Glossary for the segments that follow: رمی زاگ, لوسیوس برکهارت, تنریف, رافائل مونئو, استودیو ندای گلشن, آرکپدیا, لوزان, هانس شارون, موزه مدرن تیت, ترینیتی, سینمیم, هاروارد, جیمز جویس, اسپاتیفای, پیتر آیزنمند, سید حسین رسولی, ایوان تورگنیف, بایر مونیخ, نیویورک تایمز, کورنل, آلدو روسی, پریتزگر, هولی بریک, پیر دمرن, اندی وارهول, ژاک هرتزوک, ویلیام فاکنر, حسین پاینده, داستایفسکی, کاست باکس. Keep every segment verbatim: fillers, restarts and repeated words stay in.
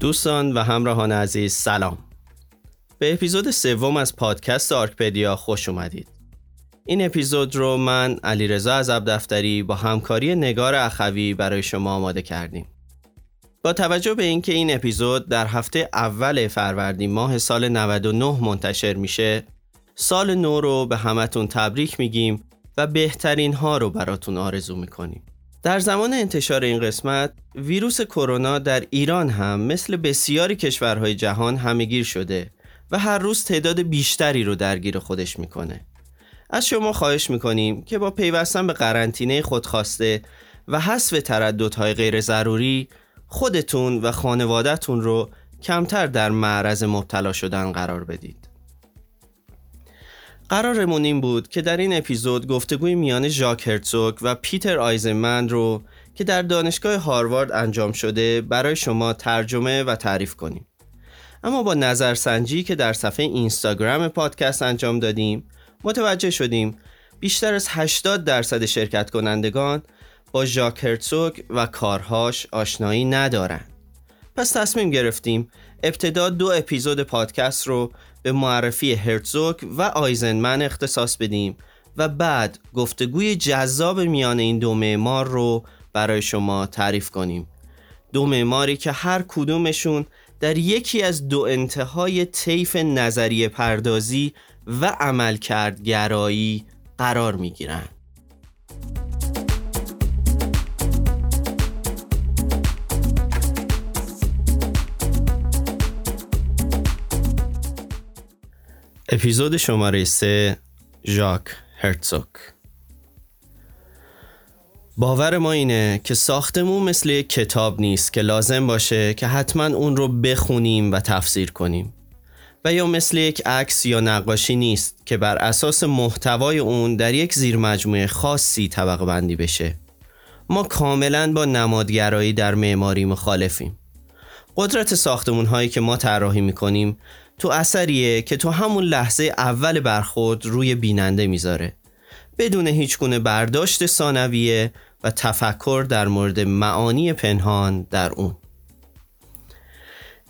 دوستان و همراهان عزیز سلام. به اپیزود سوم از پادکست آرکپدیا خوش اومدید. این اپیزود رو من علیرضا عزب‌دفتری با همکاری نگار اخوی برای شما آماده کردیم. با توجه به اینکه این اپیزود در هفته اول فروردین ماه سال نود و نه منتشر میشه، سال نو رو به همتون تبریک میگیم و بهترین ها رو براتون آرزو میکنیم. در زمان انتشار این قسمت، ویروس کرونا در ایران هم مثل بسیاری کشورهای جهان همه‌گیر شده و هر روز تعداد بیشتری رو درگیر خودش میکنه. از شما خواهش میکنیم که با پیوستن به قرنطینه خودخواسته و حذف ترددهای غیر ضروری، خودتون و خانواده‌تون رو کمتر در معرض مبتلا شدن قرار بدید. قرارمون این بود که در این اپیزود گفتگوی میان ژاک هرتزوک و پیتر آیزنمند رو که در دانشگاه هاروارد انجام شده برای شما ترجمه و تعریف کنیم. اما با نظرسنجی که در صفحه اینستاگرام پادکست انجام دادیم، متوجه شدیم بیشتر از هشتاد درصد شرکت کنندگان با ژاک هرتزوک و کارهاش آشنایی ندارن. پس تصمیم گرفتیم ابتدا دو اپیزود پادکست رو به معرفی هرتزوک و آیزنمند اختصاص بدیم و بعد گفتگوی جذاب میان این دو معمار رو برای شما تعریف کنیم. دو معماری که هر کدومشون در یکی از دو انتهای طیف نظریه پردازی و عملکردگرایی قرار میگیرن. اپیزود شماره سه، ژاک هرتزوک. باور ما اینه که ساختمون مثل یک کتاب نیست که لازم باشه که حتما اون رو بخونیم و تفسیر کنیم، و یا مثل یک عکس یا نقاشی نیست که بر اساس محتوای اون در یک زیرمجموعه خاصی طبقه بندی بشه. ما کاملا با نمادگرایی در معماری مخالفیم. قدرت ساختمون هایی که ما طراحی میکنیم تو اثریه که تو همون لحظه اول برخورد روی بیننده میذاره، بدون هیچ گونه برداشت ثانویه و تفکر در مورد معانی پنهان در اون.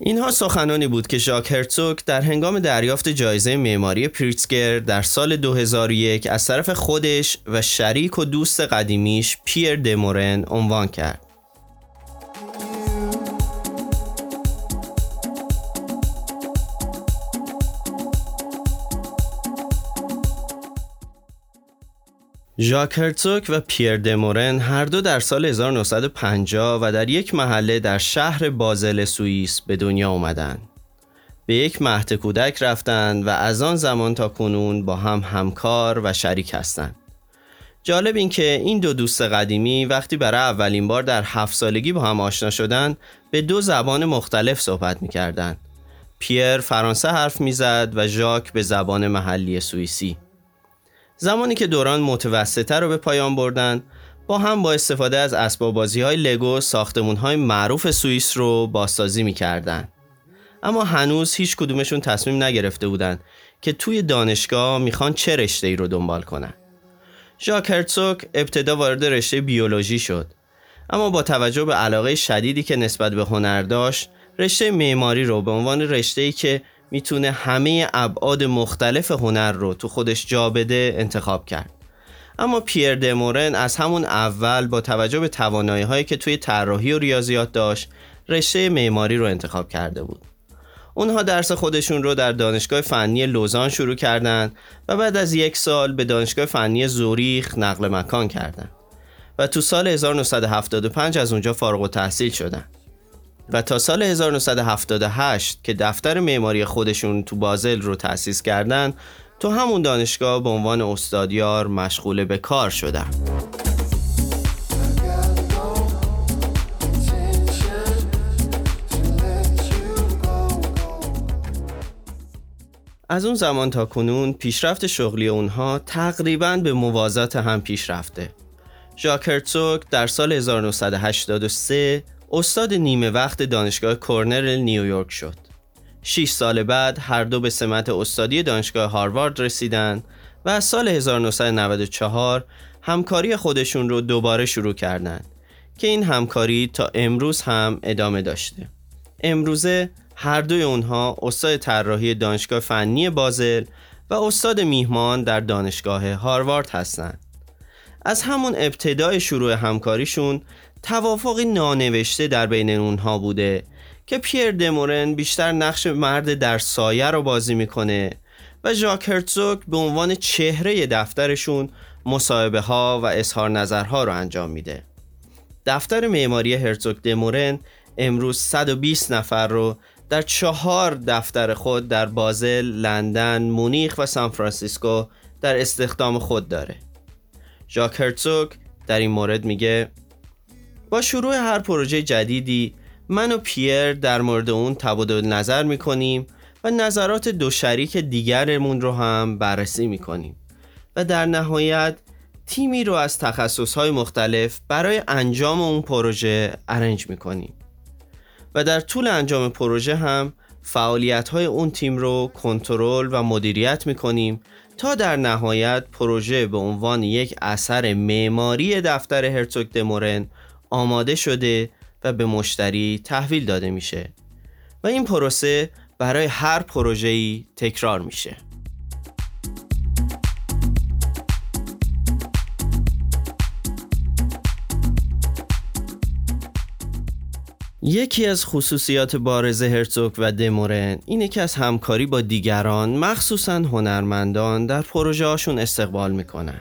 اینها سخنانی بود که ژاک هرتزوک در هنگام دریافت جایزه معماری پریتزگر در سال دو هزار و یک از طرف خودش و شریک و دوست قدیمیش پیر دمرن عنوان کرد. ژاک هرتزوک و پیر دمرن هر دو در سال هزار و نهصد و پنجاه و در یک محله در شهر بازل سوئیس به دنیا آمدند. به یک مهد کودک رفتند و از آن زمان تا کنون با هم همکار و شریک هستند. جالب این که این دو دوست قدیمی وقتی برای اولین بار در هفت سالگی با هم آشنا شدند، به دو زبان مختلف صحبت می‌کردند. پیر فرانسه حرف می‌زد و ژاک به زبان محلی سوئیسی. زمانی که دوران متوسطه رو به پایان بردن، با هم با استفاده از اسباب بازی‌های لگو ساختمان‌های معروف سوئیس رو بازسازی می‌کردن. اما هنوز هیچ کدومشون تصمیم نگرفته بودن که توی دانشگاه می‌خوان چه رشته‌ای رو دنبال کنن. ژاک هرتزوک ابتدا وارد رشته بیولوژی شد، اما با توجه به علاقه شدیدی که نسبت به هنر داشت، رشته معماری رو به عنوان رشته‌ای که میتونه همه ابعاد مختلف هنر رو تو خودش جا بده انتخاب کرد. اما پیر دمرن از همون اول با توجه به توانایی‌هایی که توی طراحی و ریاضیات داشت، رشته معماری رو انتخاب کرده بود. اونها درس خودشون رو در دانشگاه فنی لوزان شروع کردند و بعد از یک سال به دانشگاه فنی زوریخ نقل مکان کردند و تو سال هزار و نهصد و هفتاد و پنج از اونجا فارغ التحصیل شدند. و تا سال هزار و نهصد و هفتاد و هشت که دفتر معماری خودشون تو بازل رو تأسیس کردن، تو همون دانشگاه به عنوان استادیار مشغول به کار شدن. از اون زمان تا کنون پیشرفت شغلی اونها تقریباً به موازات هم پیش رفته. ژاک هرتزوک در سال هزار و نهصد و هشتاد و سه استاد نیمه وقت دانشگاه کورنل نیویورک شد. شش سال بعد هر دو به سمت استادی دانشگاه هاروارد رسیدند و از سال هزار و نهصد و نود و چهار همکاری خودشون رو دوباره شروع کردند که این همکاری تا امروز هم ادامه داشته. امروزه هر دوی اونها استاد طراحی دانشگاه فنی بازل و استاد میهمان در دانشگاه هاروارد هستند. از همون ابتدای شروع همکاریشون توافقی نانوشته در بین اونها بوده که پیر دمرن بیشتر نقش مرد در سایه رو بازی میکنه و ژاک هرتزوک به عنوان چهره دفترشون مصاحبه ها و اظهار نظرها رو انجام میده. دفتر معماری هرتزوک دمرن امروز صد و بیست نفر رو در چهار دفتر خود در بازل، لندن، مونیخ و سان فرانسیسکو در استخدام خود داره. ژاک هرتزوک در این مورد میگه: با شروع هر پروژه جدیدی من و پیر در مورد اون تبادل نظر میکنیم و نظرات دو شریک دیگرمون رو هم بررسی میکنیم و در نهایت تیمی رو از تخصصهای مختلف برای انجام اون پروژه ارنج میکنیم و در طول انجام پروژه هم فعالیت‌های اون تیم رو کنترل و مدیریت می‌کنیم تا در نهایت پروژه به عنوان یک اثر معماری دفتر هرتزوک دمرن آماده شده و به مشتری تحویل داده میشه و این پروسه برای هر پروژه‌ای تکرار میشه. یکی از خصوصیات بارز هرتزوک و دمرن اینه که از همکاری با دیگران، مخصوصاً هنرمندان، در پروژه‌هاشون استقبال میکنن.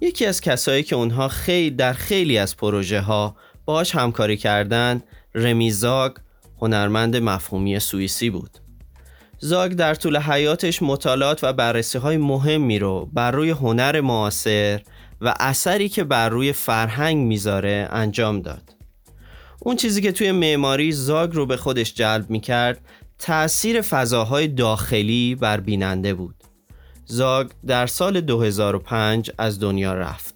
یکی از کسایی که اونها خیلی در خیلی از پروژه‌ها باهاش همکاری کردن، رمی زاگ، هنرمند مفهومی سوئیسی بود. زاگ در طول حیاتش مطالعات و بررسی‌های مهمی رو بر روی هنر معاصر و اثری که بر روی فرهنگ میذاره انجام داد. اون چیزی که توی معماری زاگ رو به خودش جلب میکرد تأثیر فضاهای داخلی بر بیننده بود. زاگ در سال دو هزار و پنج از دنیا رفت.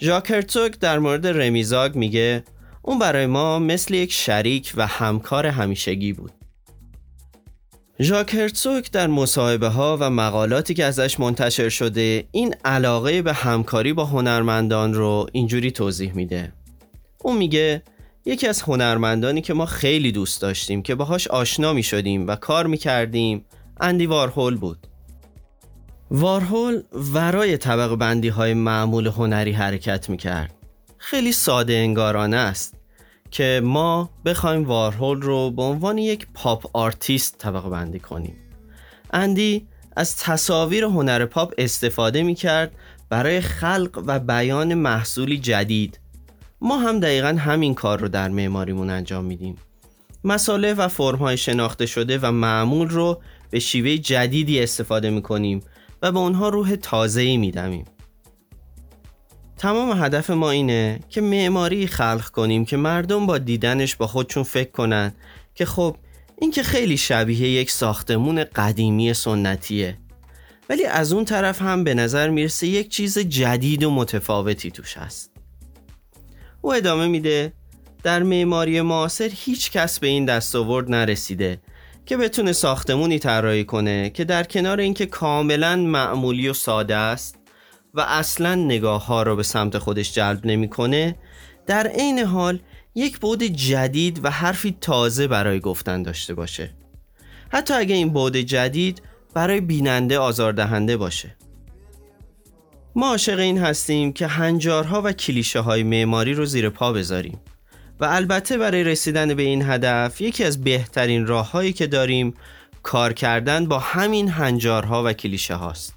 ژاک هرتزوک در مورد رمی زاگ میگه: اون برای ما مثل یک شریک و همکار همیشگی بود. ژاک هرتزوک در مصاحبه ها و مقالاتی که ازش منتشر شده این علاقه به همکاری با هنرمندان رو اینجوری توضیح میده. اون میگه: یکی از هنرمندانی که ما خیلی دوست داشتیم که باهاش آشنا می شدیم و کار می کردیم اندی وارهول بود. وارهول ورای طبقه بندی های معمول هنری حرکت می کرد. خیلی ساده انگارانه است که ما بخوایم وارهول رو به عنوان یک پاپ آرتیست طبقه بندی کنیم. اندی از تصاویر هنر پاپ استفاده می کرد برای خلق و بیان محصولی جدید. ما هم دقیقاً همین کار رو در معماریمون انجام میدیم. مساله و فرم‌های شناخته شده و معمول رو به شیوه جدیدی استفاده می‌کنیم و به اونها روح تازه‌ای میدمیم. تمام هدف ما اینه که معماری خلق کنیم که مردم با دیدنش با خودشون فکر کنن که خب این که خیلی شبیه یک ساختمون قدیمی سنتیه، ولی از اون طرف هم به نظر میرسه یک چیز جدید و متفاوتی توش هست. او ادامه میده: در معماری معاصر هیچ کس به این دستاورد نرسیده که بتونه ساختمونی طراحی کنه که در کنار اینکه کاملا معمولی و ساده است و اصلا نگاه ها رو به سمت خودش جلب نمی کنه، در عین حال یک بعد جدید و حرفی تازه برای گفتن داشته باشه، حتی اگه این بعد جدید برای بیننده آزاردهنده باشه. ما عاشق این هستیم که هنجارها و کلیشه های معماری رو زیر پا بذاریم و البته برای رسیدن به این هدف یکی از بهترین راه هایی که داریم کار کردن با همین هنجارها و کلیشه هاست.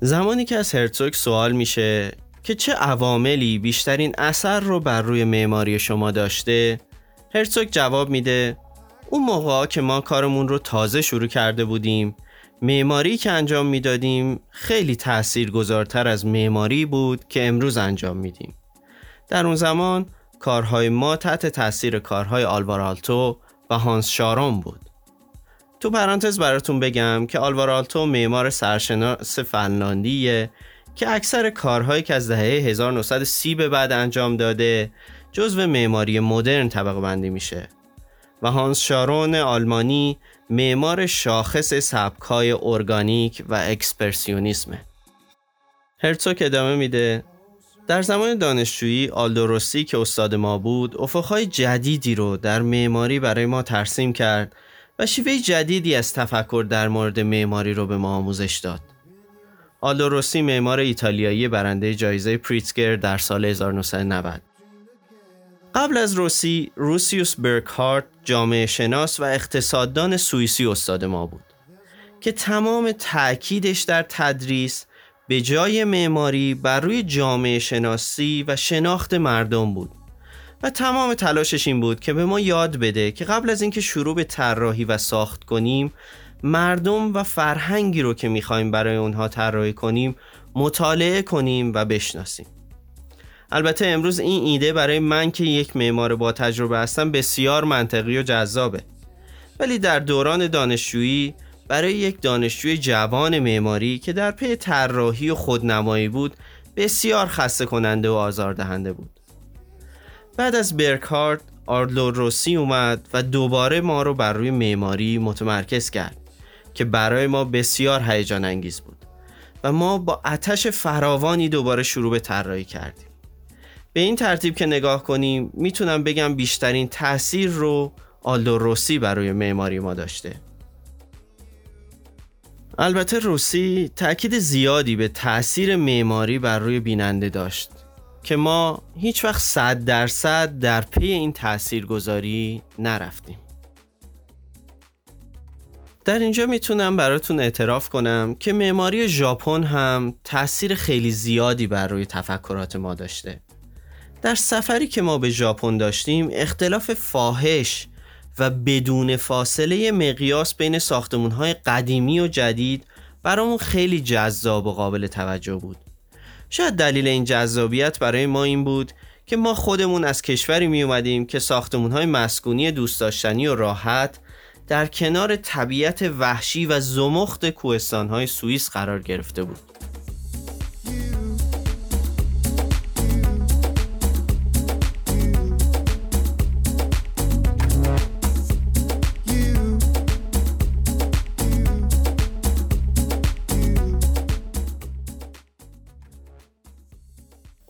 زمانی که از هرتزوک سوال میشه که چه عواملی بیشترین اثر رو بر روی معماری شما داشته، هرتزوک جواب میده: اون موقعا که ما کارمون رو تازه شروع کرده بودیم، معماری که انجام میدادیم خیلی تاثیرگذارتر از معماری بود که امروز انجام میدیم. در اون زمان کارهای ما تحت تاثیر کارهای آلوار آلتو و هانس شارون بود. تو پرانتز براتون بگم که آلوار آلتو معمار سرشناس فنلاندیه که اکثر کارهایی که از دهه هزار و نهصد و سی به بعد انجام داده جزو معماری مدرن طبقه بندی میشه و هانس شارون آلمانی معمار شاخص سبک‌های ارگانیک و اکسپرسیونیسمه. هرتزوک ادامه میده: در زمان دانشجویی آلدو روسی که استاد ما بود افق‌های جدیدی رو در معماری برای ما ترسیم کرد و شیوه جدیدی از تفکر در مورد معماری رو به ما آموزش داد. آلدو روسی معمار ایتالیایی برنده جایزه پریتزگر در سال هزار و نهصد و نود. قبل از روسی، لوسیوس برکهارت جامعه شناس و اقتصاددان سوئیسی استاد ما بود که تمام تأکیدش در تدریس به جای معماری بر روی جامعه شناسی و شناخت مردم بود و تمام تلاشش این بود که به ما یاد بده که قبل از اینکه شروع به طراحی و ساخت کنیم، مردم و فرهنگی رو که می‌خوایم برای اونها طراحی کنیم مطالعه کنیم و بشناسیم. البته امروز این ایده برای من که یک معمار با تجربه هستم بسیار منطقی و جذابه، ولی در دوران دانشجویی برای یک دانشجوی جوان معماری که در پی طراحی و خودنمایی بود بسیار خسته کننده و آزاردهنده بود. بعد از برکهارت آلدو روسی اومد و دوباره ما رو بر روی معماری متمرکز کرد که برای ما بسیار هیجان انگیز بود و ما با آتش فراوانی دوباره شروع به طراحی کردیم. به این ترتیب که نگاه کنیم میتونم بگم بیشترین تأثیر رو آلدو روسی بر روی معماری ما داشته. البته روسی تأکید زیادی به تأثیر معماری بر روی بیننده داشت که ما هیچ وقت صد درصد در پی این تاثیرگذاری نرفتیم. در اینجا میتونم براتون اعتراف کنم که معماری ژاپن هم تأثیر خیلی زیادی بر روی تفکرات ما داشته. در سفری که ما به ژاپن داشتیم اختلاف فاحش و بدون فاصله مقیاس بین ساختمان‌های قدیمی و جدید برامون خیلی جذاب و قابل توجه بود. شاید دلیل این جذابیت برای ما این بود که ما خودمون از کشوری می اومدیم که ساختمان‌های مسکونی دوست داشتنی و راحت در کنار طبیعت وحشی و زمخت کوهستان‌های سوئیس قرار گرفته بود.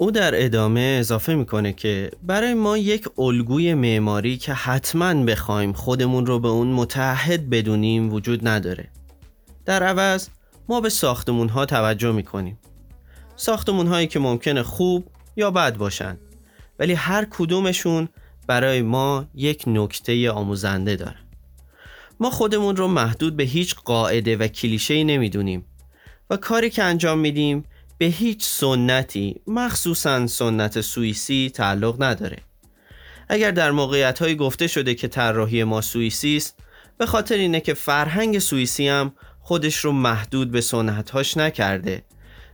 او در ادامه اضافه میکنه که برای ما یک الگوی معماری که حتماً بخوایم خودمون رو به اون متعهد بدونیم وجود نداره. در عوض ما به ساختمون‌ها توجه میکنیم. ساختمون‌هایی که ممکنه خوب یا بد باشن، ولی هر کدومشون برای ما یک نکته آموزنده داره. ما خودمون رو محدود به هیچ قاعده و کلیشه‌ای نمیدونیم و کاری که انجام میدیم به هیچ سنتی، مخصوصاً سنت سوئیسی، تعلق نداره. اگر در موقعیت‌هایی گفته شده که طراحی ما سوئیسی است، به خاطر اینه که فرهنگ سوئیسی هم خودش رو محدود به سنت‌هاش نکرده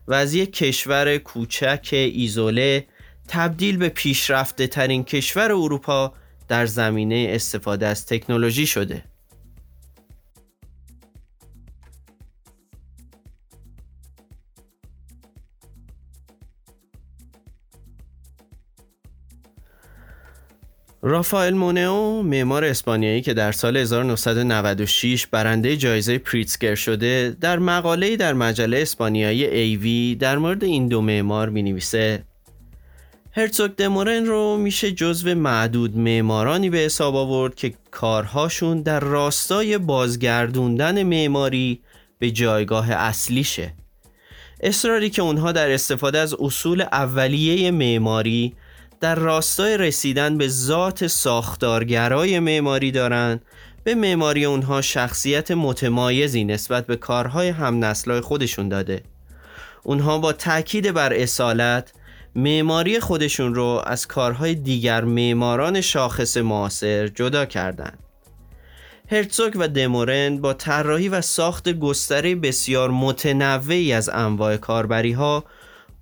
و از یک کشور کوچک ایزوله تبدیل به پیشرفته‌ترین کشور اروپا در زمینه استفاده از تکنولوژی شده. رافائل مونئو، معمار اسپانیایی که در سال هزار و نهصد و نود و شش برنده جایزه پریتزگر شده، در مقاله‌ای در مجله اسپانیایی ایوی در مورد این دو معمار می‌نویسه: هرتزوک دمرن رو میشه جزو معدود معمارانی به حساب آورد که کارهاشون در راستای بازگردوندن معماری به جایگاه اصلیشه. اصراری که اونها در استفاده از اصول اولیه معماری در راستای رسیدن به ذات ساختارگرای معماری دارند، به معماری اونها شخصیت متمایزی نسبت به کارهای هم نسلای خودشون داده. اونها با تأکید بر اصالت معماری خودشون رو از کارهای دیگر معماران شاخص معاصر جدا کردند. هرتزوک و دمرن با طراحی و ساخت گستره بسیار متنوعی از انواع کاربری‌ها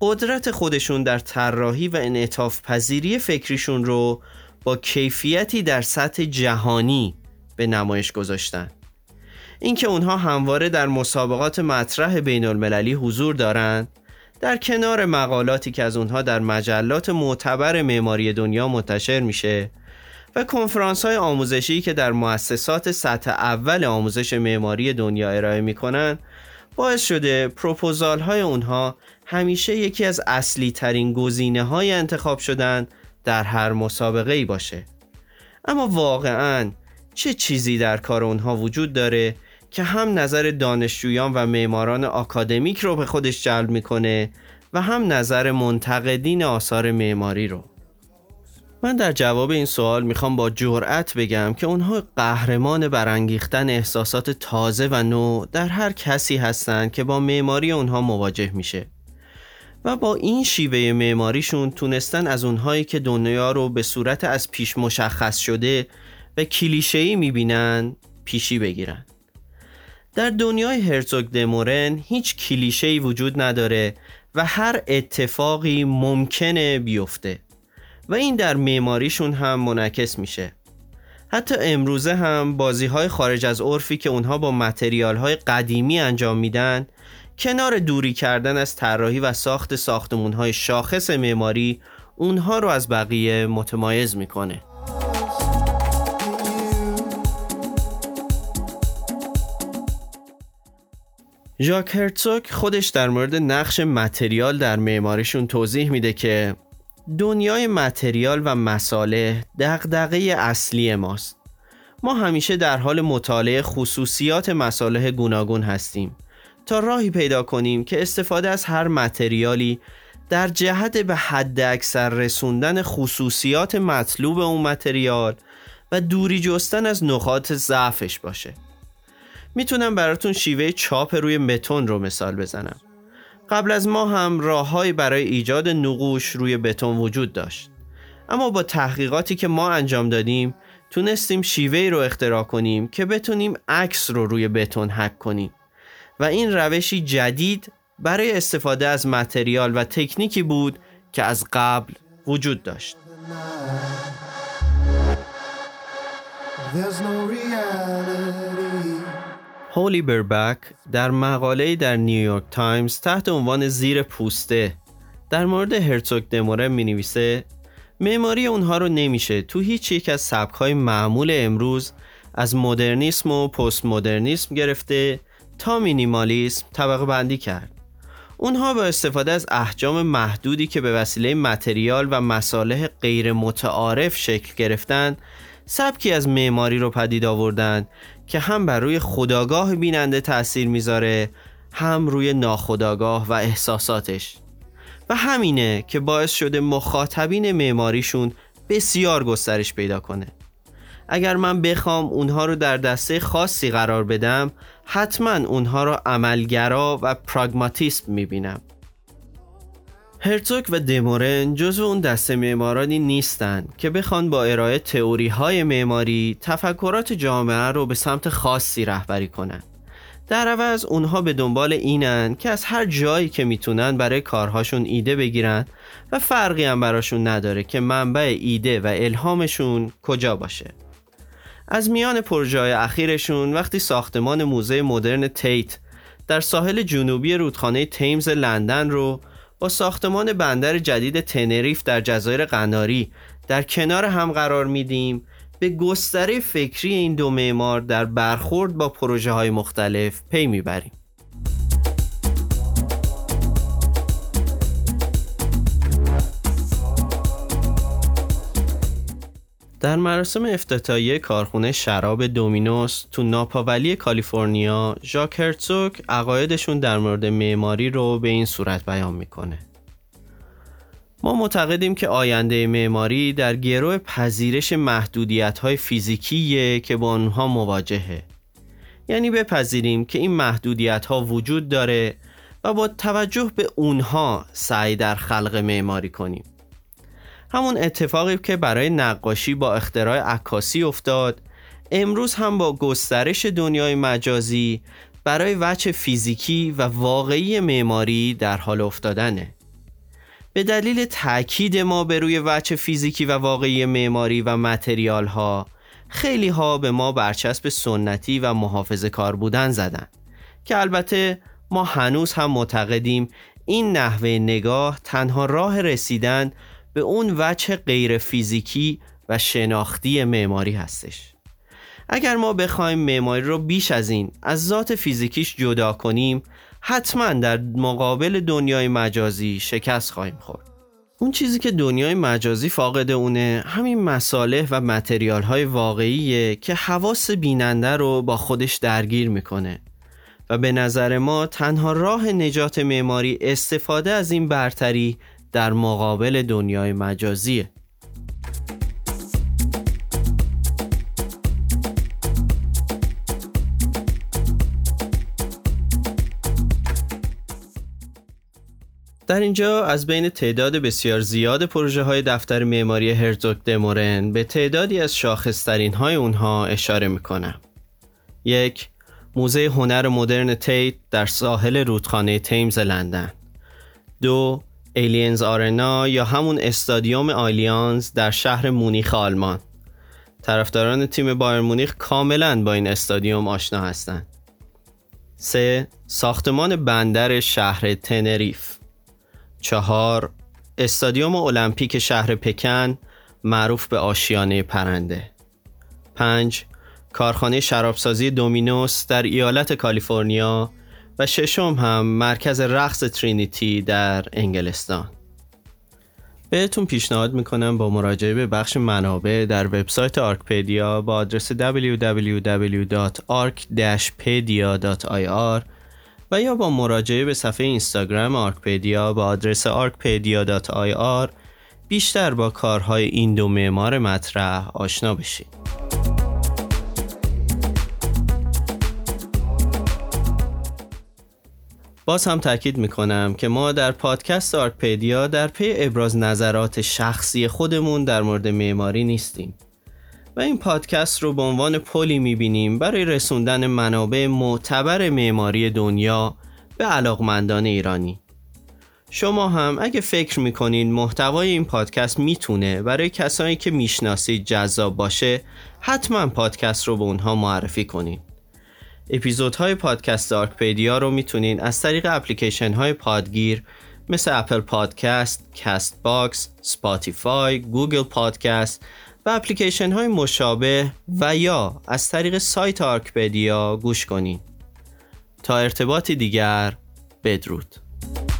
قدرت خودشون در طراحی و انعطاف پذیری فکریشون رو با کیفیتی در سطح جهانی به نمایش گذاشتن. اینکه اونها همواره در مسابقات مطرح بین المللی حضور دارن، در کنار مقالاتی که از اونها در مجلات معتبر معماری دنیا منتشر میشه و کنفرانس‌های آموزشی که در مؤسسات سطح اول آموزش معماری دنیا ارائه می‌کنند، باعث شده پروپوزال‌های اونها همیشه یکی از اصلی ترین گزینه‌های انتخاب شدن در هر مسابقه‌ای باشه. اما واقعاً چه چیزی در کار اونها وجود داره که هم نظر دانشجویان و معماران آکادمیک رو به خودش جلب می‌کنه و هم نظر منتقدین آثار معماری رو؟ من در جواب این سوال میخوام با جرأت بگم که اونها قهرمان برانگیختن احساسات تازه و نو در هر کسی هستند که با معماری اونها مواجه میشه و با این شیوه معماریشون تونستن از اونهایی که دنیا رو به صورت از پیش مشخص شده و کلیشه‌ای میبینن پیشی بگیرن. در دنیای هرتزوگ دمرن هیچ کلیشه‌ای وجود نداره و هر اتفاقی ممکنه بیفته و این در معماریشون هم منعکس میشه. حتی امروزه هم بازی‌های خارج از عرفی که اونها با متریال‌های قدیمی انجام میدن، کنار دوری کردن از طراحی و ساخت ساختمان‌های شاخص معماری، اونها رو از بقیه متمایز میکنه. ژاک هرتزوک خودش در مورد نقش متریال در معماریشون توضیح میده که دنیای متریال و مصالح دغدغه اصلی ماست. ما همیشه در حال مطالعه خصوصیات مصالح گوناگون هستیم تا راهی پیدا کنیم که استفاده از هر متریالی در جهت به حد اکثر رسوندن خصوصیات مطلوب اون متریال و دوری جستن از نقاط ضعفش باشه. میتونم براتون شیوه چاپ روی متن رو مثال بزنم. قبل از ما هم راه‌هایی برای ایجاد نقوش روی بتون وجود داشت، اما با تحقیقاتی که ما انجام دادیم تونستیم شیوهی رو اختراع کنیم که بتونیم عکس رو روی بتون حک کنیم و این روشی جدید برای استفاده از متریال و تکنیکی بود که از قبل وجود داشت. هولی بریک در مقاله‌ای در نیویورک تایمز تحت عنوان زیر پوسته در مورد هرتزوگ دمرن می‌نویسه معماری اونها رو نمیشه تو هیچ یک از سبک‌های معمول امروز از مدرنیسم و پست مدرنیسم گرفته تا مینیمالیسم طبقه بندی کرد. اونها با استفاده از احجام محدودی که به وسیله متریال و مصالح غیر متعارف شکل گرفتن، سبکی از معماری رو پدید آوردن که هم بر روی خودآگاه بیننده تأثیر میذاره، هم روی ناخودآگاه و احساساتش، و همینه که باعث شده مخاطبین معماریشون بسیار گسترش پیدا کنه. اگر من بخوام اونها رو در دسته خاصی قرار بدم، حتما اونها رو عملگرا و پراگماتیسم میبینم. هرتزوک و دمرن جزو اون دسته معمارانی نیستن که بخوان با ارائه تئوری‌های معماری تفکرات جامعه رو به سمت خاصی رهبری کنن. در عوض اونها به دنبال اینن که از هر جایی که میتونن برای کارهاشون ایده بگیرن و فرقی هم براشون نداره که منبع ایده و الهامشون کجا باشه. از میان پروژه‌های اخیرشون وقتی ساختمان موزه مدرن تیت در ساحل جنوبی رودخانه تیمز لندن رو با ساختمان بندر جدید تنریف در جزایر قناری در کنار هم قرار میدیم، به گستره فکری این دو معمار در برخورد با پروژه های مختلف پی میبریم. در مراسم افتتاحیه کارخونه شراب دومینوس تو ناپاولی کالیفرنیا، ژاک هرتزوک عقایدشون در مورد معماری رو به این صورت بیان میکنه. ما معتقدیم که آینده معماری در گرو پذیرش محدودیت‌های فیزیکیه که با اونها مواجهه. یعنی بپذیریم که این محدودیت‌ها وجود داره و با توجه به اونها سعی در خلق معماری کنیم. همون اتفاقی که برای نقاشی با اختراع عکاسی افتاد، امروز هم با گسترش دنیای مجازی برای وجه فیزیکی و واقعی معماری در حال افتادنه. به دلیل تأکید ما بر روی وجه فیزیکی و واقعی معماری و متریال ها، خیلی ها به ما برچسب سنتی و محافظه‌کار بودن زدن که البته ما هنوز هم معتقدیم این نحوه نگاه تنها راه رسیدن به اون وجه غیر فیزیکی و شناختی معماری هستش. اگر ما بخوایم معماری رو بیش از این از ذات فیزیکیش جدا کنیم، حتما در مقابل دنیای مجازی شکست خواهیم خورد. اون چیزی که دنیای مجازی فاقد اونه همین مصالح و متریال های واقعیه که حواس بیننده رو با خودش درگیر میکنه و به نظر ما تنها راه نجات معماری استفاده از این برتری در مقابل دنیای مجازیه. در اینجا از بین تعداد بسیار زیاد پروژه های دفتر معماری هرتزوک دمرن به تعدادی از شاخصترین های اونها اشاره میکنم. یک، موزه هنر مدرن تیت در ساحل رودخانه تیمز لندن. دو، ایلینز آرنا یا همون استادیوم آلیانز در شهر مونیخ آلمان. طرفداران تیم بایر مونیخ کاملا با این استادیوم آشنا هستند. سه، ساختمان بندر شهر تنریف. چهار، استادیوم المپیک شهر پکن معروف به آشیانه پرنده. پنج، کارخانه شرابسازی دومینوس در ایالت کالیفرنیا. و ششم هم مرکز رقص ترینیتی در انگلستان. بهتون پیشنهاد میکنم با مراجعه به بخش منابع در وبسایت آرکپدیا با آدرس دبلیو دبلیو دبلیو دات آرک پدیا دات آی آر و یا با مراجعه به صفحه اینستاگرام آرکپدیا با آدرس آرکپدیا دات آی آر بیشتر با کارهای این دو معمار مطرح آشنا بشید. باز هم تاکید میکنم که ما در پادکست آرکپدیا در پی ابراز نظرات شخصی خودمون در مورد معماری نیستیم و این پادکست رو به عنوان پلی میبینیم برای رسوندن منابع معتبر معماری دنیا به علاقمندان ایرانی. شما هم اگه فکر میکنین محتوای این پادکست میتونه برای کسانی که میشناسید جذاب باشه، حتما پادکست رو به اونها معرفی کنین. اپیزودهای پادکست آرکپدیا رو میتونین از طریق اپلیکیشن های پادگیر مثل اپل پادکست، کاست باکس، اسپاتیفای، گوگل پادکست و اپلیکیشن های مشابه و یا از طریق سایت آرکپدیا گوش کنین. تا ارتباطی دیگر، بدرود.